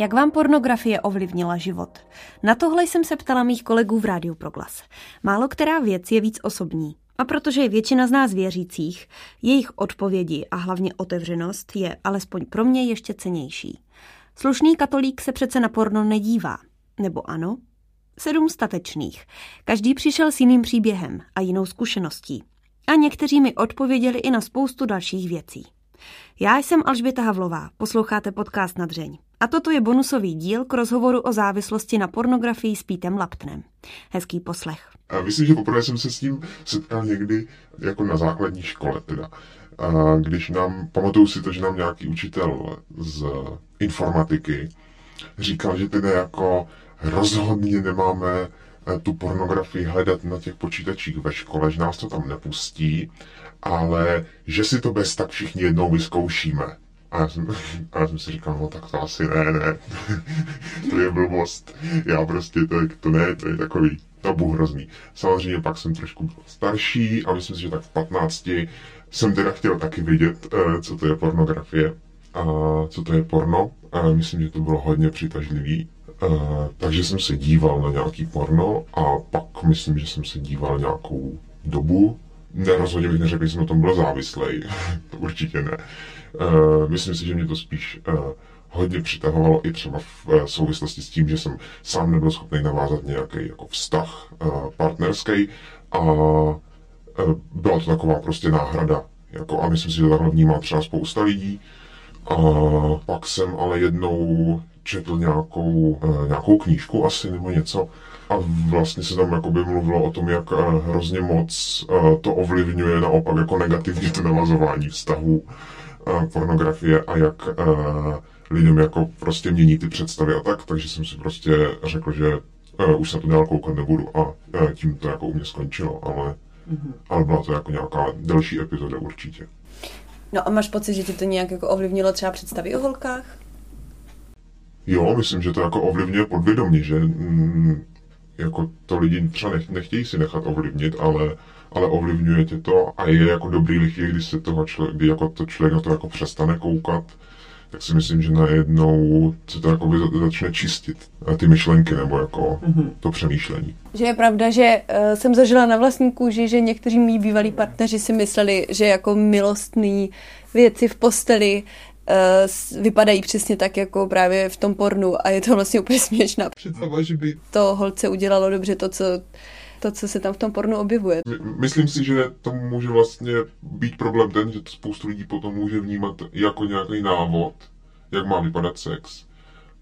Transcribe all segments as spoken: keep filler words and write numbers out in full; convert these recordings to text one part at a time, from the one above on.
Jak vám pornografie ovlivnila život? Na tohle jsem se ptala mých kolegů v rádiu Proglas. Málo která věc je víc osobní. A protože je většina z nás věřících, jejich odpovědi a hlavně otevřenost je alespoň pro mě ještě cennější. Slušný katolík se přece na porno nedívá. Nebo ano? Sedm statečných. Každý přišel s jiným příběhem a jinou zkušeností. A někteří mi odpověděli i na spoustu dalších věcí. Já jsem Alžběta Havlová, posloucháte podcast Na dřeň. A toto je bonusový díl k rozhovoru o závislosti na pornografii s Pítem Laptnem. Hezký poslech. A myslím, že poprvé jsem se s tím setkal někdy jako na základní škole. Teda. A když nám, pamatuju si to, že nám nějaký učitel z informatiky říkal, že teda jako rozhodně nemáme tu pornografii hledat na těch počítačích ve škole, že nás to tam nepustí, ale že si to bez tak všichni jednou vyzkoušíme. A já, jsem, a já jsem si říkal, no tak to asi ne, ne, to je blbost, já prostě to, to ne, to je takový tabu hrozný. Samozřejmě pak jsem trošku starší a myslím si, že tak v patnácti jsem teda chtěl taky vidět, co to je pornografie a co to je porno. A myslím, že to bylo hodně přitažlivý. Uh, takže jsem se díval na nějaký porno a pak myslím, že jsem se díval nějakou dobu. Nerozhodně bych neřekl, že jsem na tom byl závislej, to určitě ne. Uh, myslím si, že mě to spíš uh, hodně přitahovalo i třeba v uh, souvislosti s tím, že jsem sám nebyl schopný navázat nějaký jako vztah uh, partnerský a uh, byla to taková prostě náhrada. Jako, a myslím si, že to takhle vnímá třeba spousta lidí. A uh, pak jsem ale jednou četl nějakou, nějakou knížku asi nebo něco a vlastně se tam jakoby mluvilo o tom, jak hrozně moc to ovlivňuje naopak jako negativně to navazování vztahů pornografie a jak lidem jako prostě mění ty představy a tak, takže jsem si prostě řekl, že už se to dál koukat nebudu a tím to jako u mě skončilo, ale, mm-hmm. ale byla to jako nějaká delší epizoda určitě. No a máš pocit, že ti to nějak jako ovlivnilo třeba představy o holkách? Jo, myslím, že to jako ovlivňuje podvědomě, že mm, jako to lidi třeba nech, nechtějí si nechat ovlivnit, ale, ale ovlivňuje tě to a je jako dobrý lichý, když se toho člověk, kdy jako to člověk na to jako přestane koukat, tak si myslím, že najednou se to jako začne čistit ty myšlenky nebo jako mm-hmm. to přemýšlení. Že je pravda, že uh, jsem zažila na vlastní kůži, že někteří mý bývalí partneři si mysleli, že jako milostný věci v posteli vypadají přesně tak, jako právě v tom pornu a je to vlastně úplně směšná představa, že by to holce udělalo dobře to, co, to, co se tam v tom pornu objevuje. My, myslím si, že to může vlastně být problém ten, že to spoustu lidí potom může vnímat jako nějaký návod, jak má vypadat sex,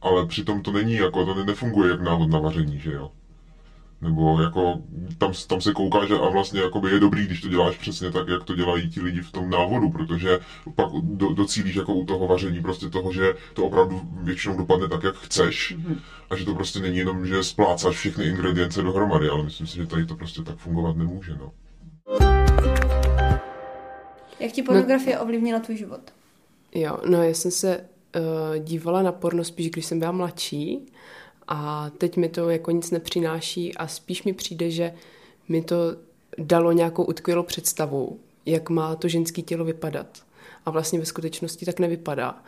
ale přitom to není, jako to nefunguje jak návod na vaření, že jo? Nebo jako tam, tam se kouká, že a vlastně jakoby je dobrý, když to děláš přesně tak, jak to dělají ti lidi v tom návodu, protože pak do, docílíš jako u toho vaření prostě toho, že to opravdu většinou dopadne tak, jak chceš mm-hmm. a že to prostě není jenom, že splácáš všechny ingredience dohromady, ale myslím si, že tady to prostě tak fungovat nemůže, no. Jak ti pornografie no, ovlivnila tvůj život? Jo, no já jsem se uh, dívala na porno spíš, když jsem byla mladší, a teď mi to jako nic nepřináší a spíš mi přijde, že mi to dalo nějakou utkvělou představu, jak má to ženské tělo vypadat. A vlastně ve skutečnosti tak nevypadá.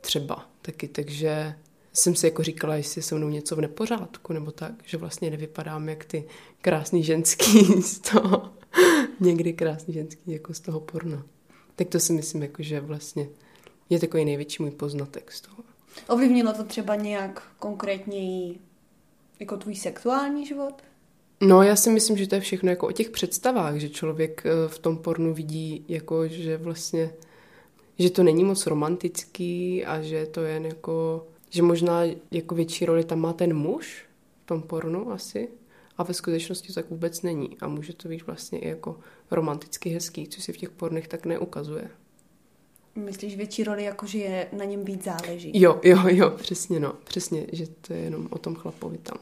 Třeba taky, takže jsem si jako říkala, jestli je se mnou něco v nepořádku, nebo tak, že vlastně nevypadám jak ty krásný ženský z toho, někdy krásný ženský jako z toho porna. Tak to si myslím, jako, že vlastně je takový největší můj poznatek z toho. Ovlivnilo to třeba nějak konkrétněji jako tvůj sexuální život? No já si myslím, že to je všechno jako o těch představách, že člověk v tom pornu vidí jako, že vlastně, že to není moc romantický a že to je jako, že možná jako větší roli tam má ten muž v tom pornu asi a ve skutečnosti tak vůbec není a může to být vlastně i jako romanticky hezký, což si v těch pornech tak neukazuje. Myslíš větší roli, jakože je na něm víc záleží? Jo, jo, jo, přesně, no, přesně, že to je jenom o tom chlapovi tam.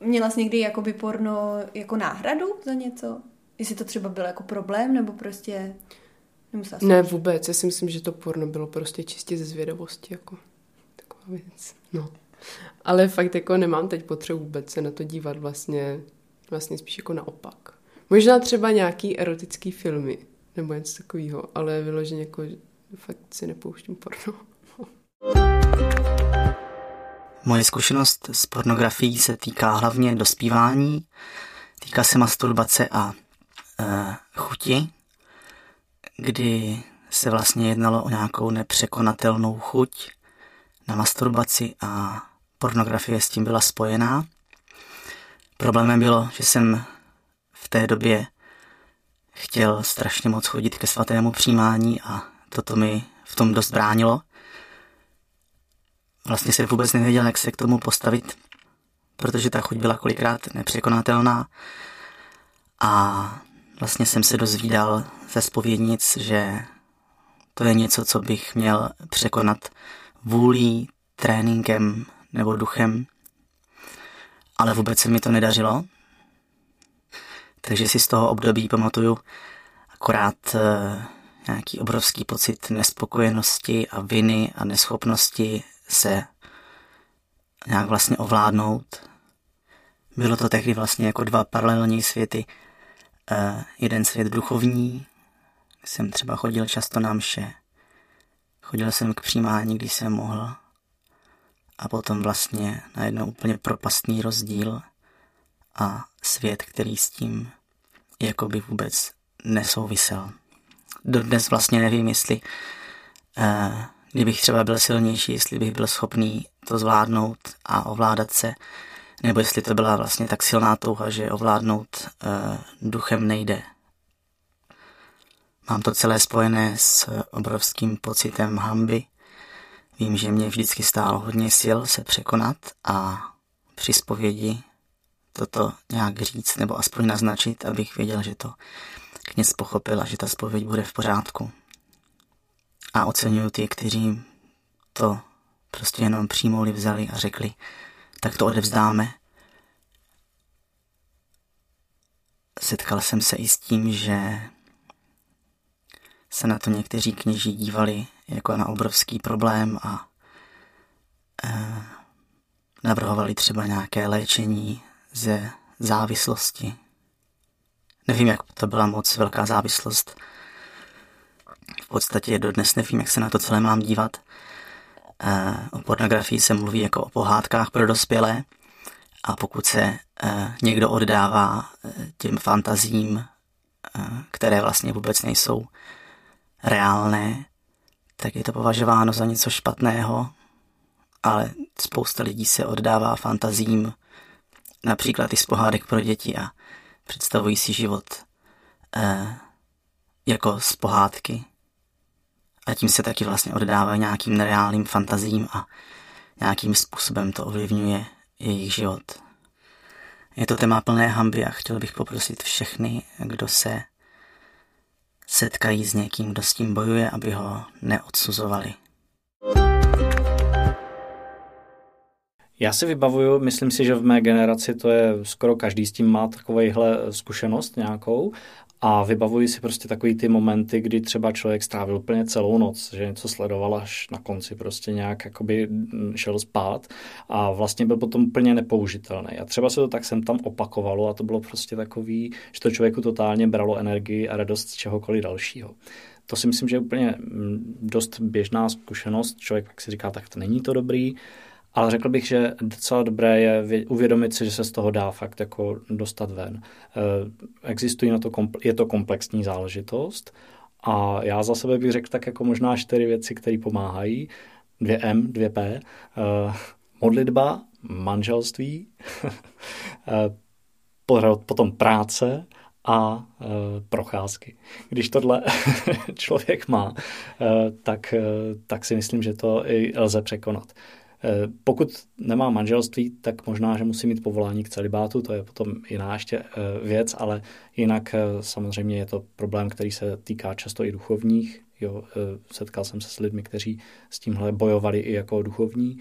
Měla jsi někdy jakoby porno jako náhradu za něco? Jestli to třeba byl jako problém, nebo prostě nemusela jsi? Ne, vůbec, já si myslím, že to porno bylo prostě čistě ze zvědavosti, jako taková věc, no. Ale fakt jako nemám teď potřebu vůbec se na to dívat vlastně, vlastně spíš jako naopak. Možná třeba nějaký erotický filmy, nebo něco takovýho, ale vyloženě jako... Fakt si nepouštím porno. Moje zkušenost s pornografií se týká hlavně dospívání, týká se masturbace a e, chuti, kdy se vlastně jednalo o nějakou nepřekonatelnou chuť na masturbaci a pornografie s tím byla spojená. Problémem bylo, že jsem v té době chtěl strašně moc chodit ke svatému přijímání a toto mi v tom dost bránilo. Vlastně jsem vůbec nevěděl, jak se k tomu postavit, protože ta chuť byla kolikrát nepřekonatelná a vlastně jsem se dozvídal ze zpovědnic, že to je něco, co bych měl překonat vůlí, tréninkem nebo duchem, ale vůbec se mi to nedařilo. Takže si z toho období pamatuju akorát nějaký obrovský pocit nespokojenosti a viny a neschopnosti se nějak vlastně ovládnout. Bylo to tehdy vlastně jako dva paralelní světy. E, jeden svět duchovní, jsem třeba chodil často na mše, chodil jsem k přijímání, když jsem mohl, a potom vlastně najednou úplně propastný rozdíl a svět, který s tím jakoby vůbec nesouvisel. Dodnes vlastně nevím, jestli e, kdybych třeba byl silnější, jestli bych byl schopný to zvládnout a ovládat se, nebo jestli to byla vlastně tak silná touha, že ovládnout e, duchem nejde. Mám to celé spojené s obrovským pocitem hanby. Vím, že mě vždycky stálo hodně sil se překonat a při zpovědi toto nějak říct nebo aspoň naznačit, abych věděl, že to kněz pochopil a že ta zpověď bude v pořádku. A oceňuju ty, kteří to prostě jenom přijmouli, vzali a řekli, tak to odevzdáme. Setkal jsem se i s tím, že se na to někteří kněží dívali jako na obrovský problém a e, navrhovali třeba nějaké léčení ze závislosti. Nevím, jak to byla moc velká závislost. V podstatě dodnes nevím, jak se na to celé mám dívat. E, o pornografii se mluví jako o pohádkách pro dospělé a pokud se e, někdo oddává těm fantazím, e, které vlastně vůbec nejsou reálné, tak je to považováno za něco špatného, ale spousta lidí se oddává fantazím, například i z pohádek pro děti a představují si život e, jako z pohádky. A tím se taky vlastně oddávají nějakým nereálným fantazím a nějakým způsobem to ovlivňuje jejich život. Je to téma plné hanby a chtěl bych poprosit všechny, kdo se setkají s někým, kdo s tím bojuje, aby ho neodsuzovali. Já si vybavuju, myslím si, že v mé generaci to je skoro každý s tím má takovejhle zkušenost nějakou a vybavuji si prostě takový ty momenty, kdy třeba člověk strávil úplně celou noc, že něco sledoval až na konci prostě nějak jakoby šel spát a vlastně byl potom úplně nepoužitelný. A třeba se to tak sem tam opakovalo a to bylo prostě takový, že to člověku totálně bralo energii a radost z čehokoliv dalšího. To si myslím, že je úplně dost běžná zkušenost. Člověk pak si říká, tak to není to dobrý. Ale řekl bych, že docela dobré je uvědomit si, že se z toho dá fakt jako dostat ven. Existují na to, je to komplexní záležitost a já za sebe bych řekl tak jako možná čtyři věci, které pomáhají. Dvě M, dvě P. Modlitba, manželství, potom práce a procházky. Když tohle člověk má, tak, tak si myslím, že to i lze překonat. Pokud nemá manželství, tak možná, že musí mít povolání k celibátu, to je potom jiná ještě věc, ale jinak samozřejmě je to problém, který se týká často i duchovních. Jo, setkal jsem se s lidmi, kteří s tímhle bojovali i jako duchovní,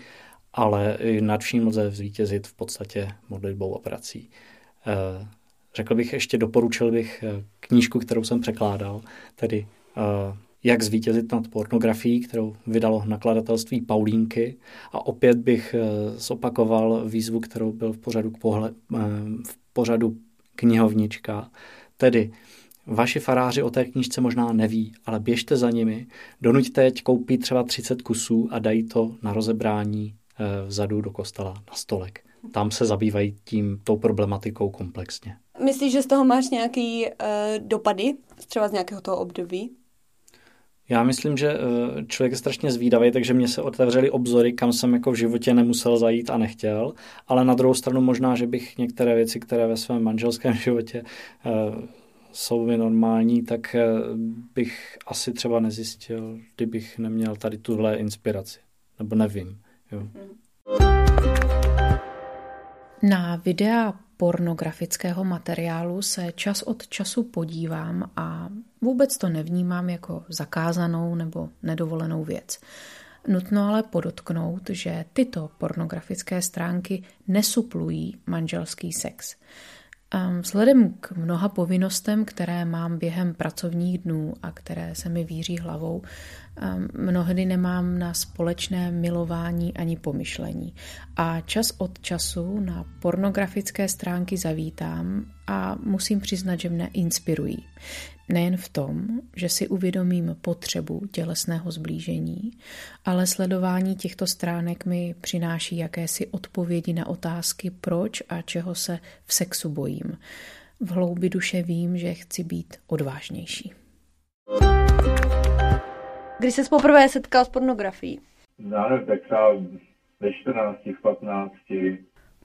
ale nad vším lze zvítězit v podstatě modlitbou a prací. Řekl bych ještě, doporučil bych knížku, kterou jsem překládal, tedy Jak zvítězit nad pornografií, kterou vydalo nakladatelství Paulínky. A opět bych zopakoval výzvu, kterou byl v pořadu, k pohle- v pořadu knihovnička. Tedy vaši faráři o té knížce možná neví, ale běžte za nimi, donuďte je koupit třeba třicet kusů a dají to na rozebrání vzadu do kostela na stolek. Tam se zabývají tím, tou problematikou komplexně. Myslíš, že z toho máš nějaký uh, dopady? Třeba z nějakého toho období? Já myslím, že člověk je strašně zvídavý, takže mě se otevřely obzory, kam jsem jako v životě nemusel zajít a nechtěl, ale na druhou stranu možná, že bych některé věci, které ve svém manželském životě jsou mi normální, tak bych asi třeba nezjistil, kdybych neměl tady tuhle inspiraci. Nebo nevím. Jo. Na videa pornografického materiálu se čas od času podívám a vůbec to nevnímám jako zakázanou nebo nedovolenou věc. Nutno ale podotknout, že tyto pornografické stránky nesuplují manželský sex. Vzhledem k mnoha povinnostem, které mám během pracovních dnů a které se mi víří hlavou, mnohdy nemám na společné milování ani pomyšlení. A čas od času na pornografické stránky zavítám a musím přiznat, že mne inspirují. Nejen v tom, že si uvědomím potřebu tělesného zblížení, ale sledování těchto stránek mi přináší jakési odpovědi na otázky, proč a čeho se v sexu bojím. V hloubi duše vím, že chci být odvážnější. Kdy ses poprvé setkal s pornografií? Já nevím, tak třeba ve čtrnácti, v patnácti.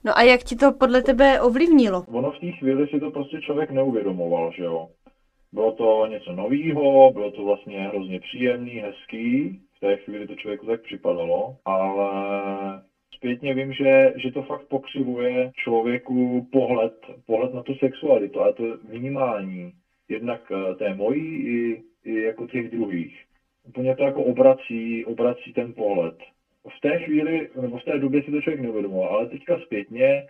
No a jak ti to podle tebe ovlivnilo? Ono v té chvíli si to prostě člověk neuvědomoval, že jo? Bylo to něco novýho, bylo to vlastně hrozně příjemný, hezký, v té chvíli to člověku tak připadalo, ale zpětně vím, že, že to fakt pokřivuje člověku pohled, pohled na tu sexualitu a to vnímání jednak té mojí i, i jako těch druhých. Úplně to jako obrací, obrací ten pohled. V té chvíli, nebo v té době si to člověk neuvědomoval, ale teďka zpětně,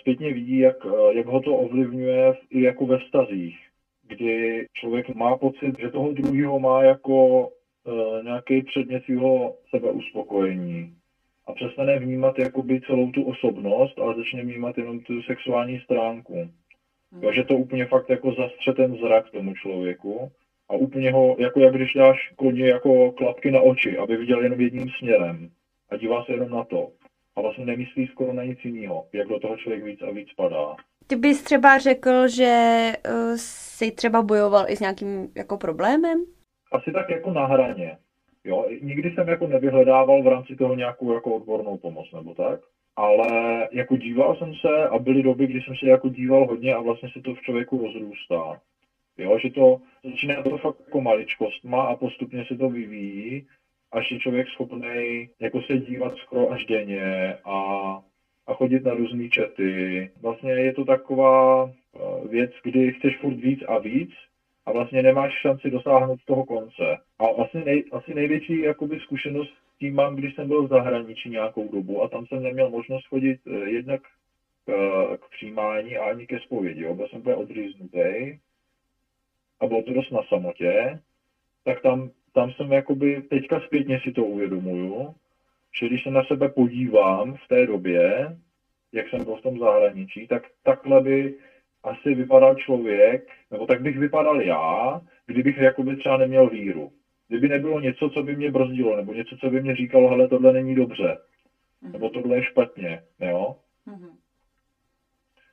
zpětně vidí, jak, jak ho to ovlivňuje i jako ve vztazích, kdy člověk má pocit, že toho druhého má jako e, nějaký předmět svého sebeuspokojení a přestane vnímat jakoby celou tu osobnost, ale začne vnímat jenom tu sexuální stránku. Hmm. Jo, že to úplně fakt jako zastře ten zrak tomu člověku a úplně ho, jako jak když dáš koni jako klapky na oči, aby viděl jenom jedním směrem a dívá se jenom na to a vlastně nemyslí skoro na nic jiného, jak do toho člověk víc a víc padá. Ty bys třeba řekl, že jsi třeba bojoval i s nějakým jako problémem? Asi tak jako na hraně. Jo? Nikdy jsem jako nevyhledával v rámci toho nějakou jako odbornou pomoc nebo tak, ale jako díval jsem se a byly doby, kdy jsem se jako díval hodně a vlastně se to v člověku rozrůstá. Jo? Že to začíná to fakt jako maličkostma a postupně se to vyvíjí, až je člověk schopnej jako se dívat skoro až denně a a chodit na různý čety. Vlastně je to taková věc, kdy chceš furt víc a víc a vlastně nemáš šanci dosáhnout toho konce. A asi, nej, asi největší jakoby zkušenost tím mám, když jsem byl v zahraničí nějakou dobu a tam jsem neměl možnost chodit jednak k, k přijímání a ani ke zpovědi. Byl jsem byl odříznutý a bylo to dost na samotě, tak tam, tam jsem jakoby, teďka zpětně si to uvědomuju, že když se na sebe podívám v té době, jak jsem byl v tom zahraničí, tak takhle by asi vypadal člověk, nebo tak bych vypadal já, kdybych jakoby třeba neměl víru. Kdyby nebylo něco, co by mě brzdilo, nebo něco, co by mě říkalo, hele, tohle není dobře, uh-huh. nebo tohle je špatně, jo? Uh-huh.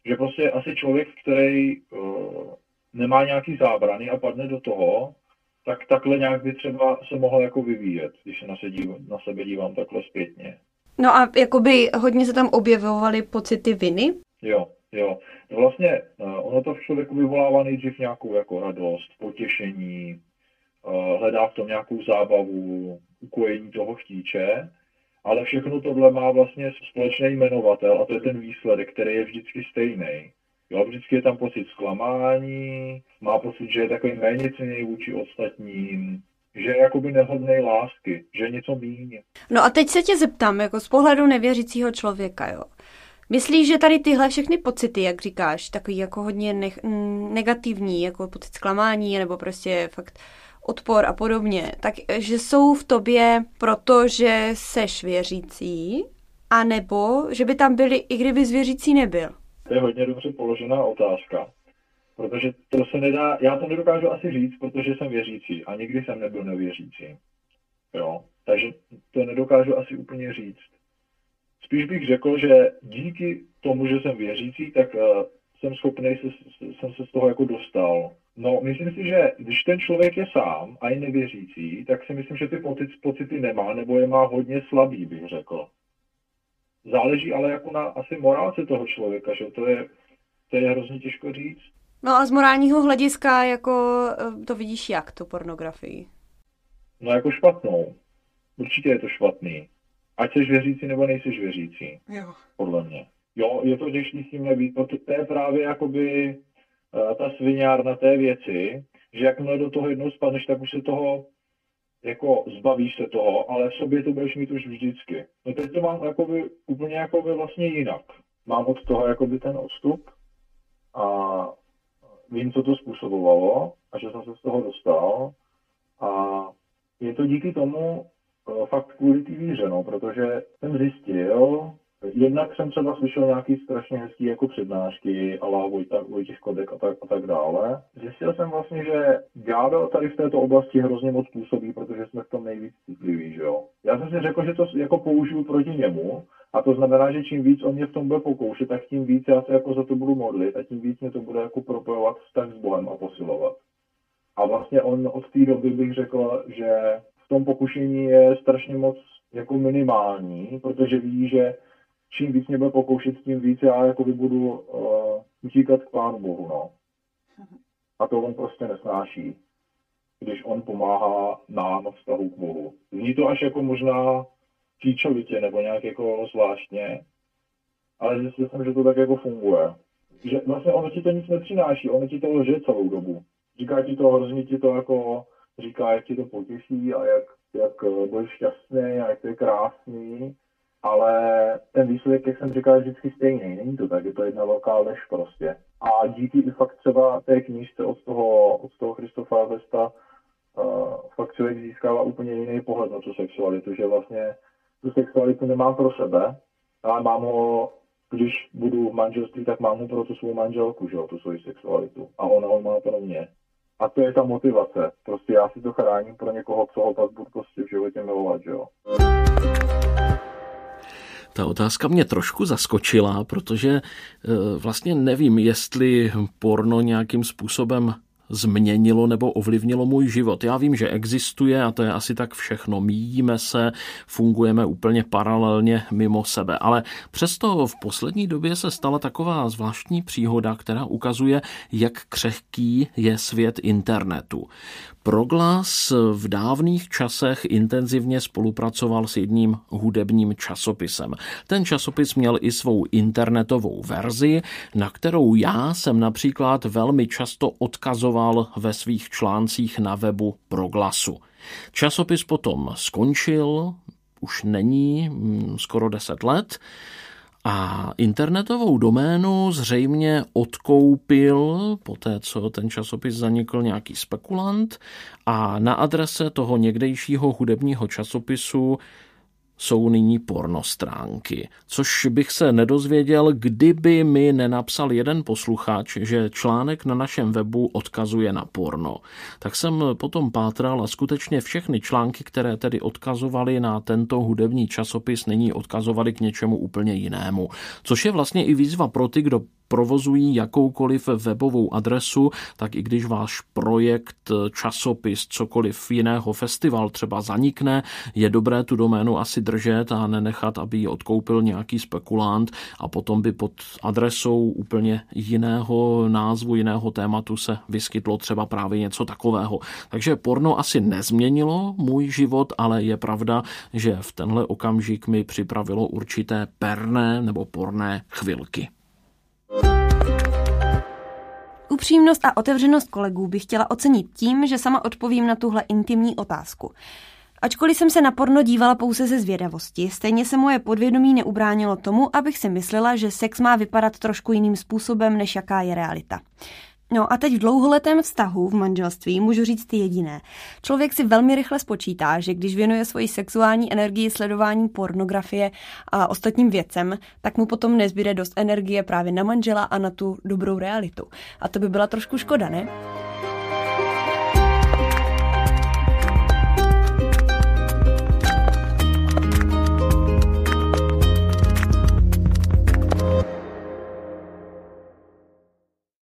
Že prostě asi člověk, který uh, nemá nějaký zábrany a padne do toho, tak takhle nějak by třeba se mohlo jako vyvíjet, když se na, se dívám, na sebe dívám takhle zpětně. No a jakoby hodně se tam objevovaly pocity viny? Jo, jo. Vlastně ono to v člověku vyvolává nejdřív nějakou jako radost, potěšení, hledá v tom nějakou zábavu, ukojení toho chtíče, ale všechno tohle má vlastně společný jmenovatel a to je ten výsledek, který je vždycky stejný. Jo, vždycky je tam pocit zklamání, má pocit, že je takový méněcenný vůči ostatním, že je jakoby nehodnej lásky, že je něco míň. No a teď se tě zeptám, jako z pohledu nevěřícího člověka, jo. Myslíš, že tady tyhle všechny pocity, jak říkáš, takový jako hodně ne- negativní, jako pocit zklamání nebo prostě fakt odpor a podobně, takže jsou v tobě proto, že seš věřící, anebo že by tam byly, i kdyby jsi věřící nebyl? To je hodně dobře položená otázka, protože to se nedá, já to nedokážu asi říct, protože jsem věřící a nikdy jsem nebyl nevěřící, jo, takže to nedokážu asi úplně říct. Spíš bych řekl, že díky tomu, že jsem věřící, tak uh, jsem schopný, se, jsem se z toho jako dostal. No, myslím si, že když ten člověk je sám a je nevěřící, tak si myslím, že ty pocity nemá, nebo je má hodně slabý, bych řekl. Záleží ale jako na asi morálce toho člověka, že to je, to je hrozně těžko říct. No a z morálního hlediska, jako to vidíš jak, tu pornografii? No jako špatnou. Určitě je to špatný. Ať jsi věřící nebo nejsi věřící, jo. Podle mě. Jo, je to těžký s tím nebýt, protože to je právě jakoby ta sviňárna té věci, že jakmile do toho jednou spadneš, tak už se toho, jako zbavíš se toho, ale v sobě to budeš mít už vždycky. No teď to mám jakoby, úplně jakoby vlastně jinak. Mám od toho jakoby ten odstup a vím, co to způsobovalo a že jsem se z toho dostal a je to díky tomu fakt kvůli té víře, no, protože jsem zjistil, jednak jsem třeba slyšel nějaký strašně hezký jako přednášky, ala Vojta, Vojtěch Kodek a tak, a tak dále. Zjistil jsem vlastně, že ďábel tady v této oblasti hrozně moc působí, protože jsme v tom nejvíc citliví, že jo. Já jsem si řekl, že to jako použiju proti němu a to znamená, že čím víc on mě v tom bude pokoušet, tak tím víc já se jako za to budu modlit a tím víc mě to bude jako propojovat vztah s Bohem a posilovat. A vlastně on od té doby bych řekl, že v tom pokušení je strašně moc jako minimální, protože ví, že čím víc mě bude pokoušet, tím víc já jako budu uh, utíkat k Pánu Bohu, no. A to on prostě nesnáší, když on pomáhá nám v vztahu k Bohu. Zní to až jako možná kýčovitě nebo nějak jako zvláštně, ale zjistil jsem, že to tak jako funguje. Že vlastně ono ti to nic nepřináší, ono ti to lže celou dobu. Říká ti to, hrozně ti to jako, říká, jak ti to potěší a jak, jak budeš šťastný a jak to je krásný. Ale ten výsledek, jak jsem říkal, je vždycky stejný. Není to tak, je to jedna velká lež prostě. A díky i fakt třeba té knížce od toho, od toho Christofa Vesta uh, fakt člověk získává úplně jiný pohled na tu sexualitu, že vlastně tu sexualitu nemám pro sebe, ale mám ho, když budu v manželství, tak mám ho pro tu svou manželku, že jo, tu svoji sexualitu. A ona ho má pro mě. A to je ta motivace. Prostě já si to chráním pro někoho, co ho pak budu prostě v životě milovat, že jo. Ta otázka mě trošku zaskočila, protože vlastně nevím, jestli porno nějakým způsobem změnilo nebo ovlivnilo můj život. Já vím, že existuje a to je asi tak všechno. Míjíme se, fungujeme úplně paralelně mimo sebe. Ale přesto v poslední době se stala taková zvláštní příhoda, která ukazuje, jak křehký je svět internetu. Proglas v dávných časech intenzivně spolupracoval s jedním hudebním časopisem. Ten časopis měl i svou internetovou verzi, na kterou já jsem například velmi často odkazoval ve svých článcích na webu Proglasu. Časopis potom skončil, už není skoro deset let, a internetovou doménu zřejmě odkoupil, poté co ten časopis zanikl, nějaký spekulant a na adrese toho někdejšího hudebního časopisu jsou nyní pornostránky. Což bych se nedozvěděl, kdyby mi nenapsal jeden posluchač, že článek na našem webu odkazuje na porno. Tak jsem potom pátral a skutečně všechny články, které tedy odkazovaly na tento hudební časopis, nyní odkazovaly k něčemu úplně jinému. Což je vlastně i výzva pro ty, kdo provozují jakoukoliv webovou adresu, tak i když váš projekt, časopis, cokoliv jiného, festival třeba zanikne, je dobré tu doménu asi držet a nenechat, aby ji odkoupil nějaký spekulant a potom by pod adresou úplně jiného názvu, jiného tématu se vyskytlo třeba právě něco takového. Takže porno asi nezměnilo můj život, ale je pravda, že v tenhle okamžik mi připravilo určité perné nebo porné chvilky. Upřímnost a otevřenost kolegů bych chtěla ocenit tím, že sama odpovím na tuhle intimní otázku. Ačkoliv jsem se na porno dívala pouze ze zvědavosti, stejně se moje podvědomí neubránilo tomu, abych si myslela, že sex má vypadat trošku jiným způsobem, než jaká je realita. No a teď v dlouholetém vztahu, v manželství, můžu říct jediné. Člověk si velmi rychle spočítá, že když věnuje svoji sexuální energii sledování pornografie a ostatním věcem, tak mu potom nezbyde dost energie právě na manžela a na tu dobrou realitu. A to by byla trošku škoda, ne?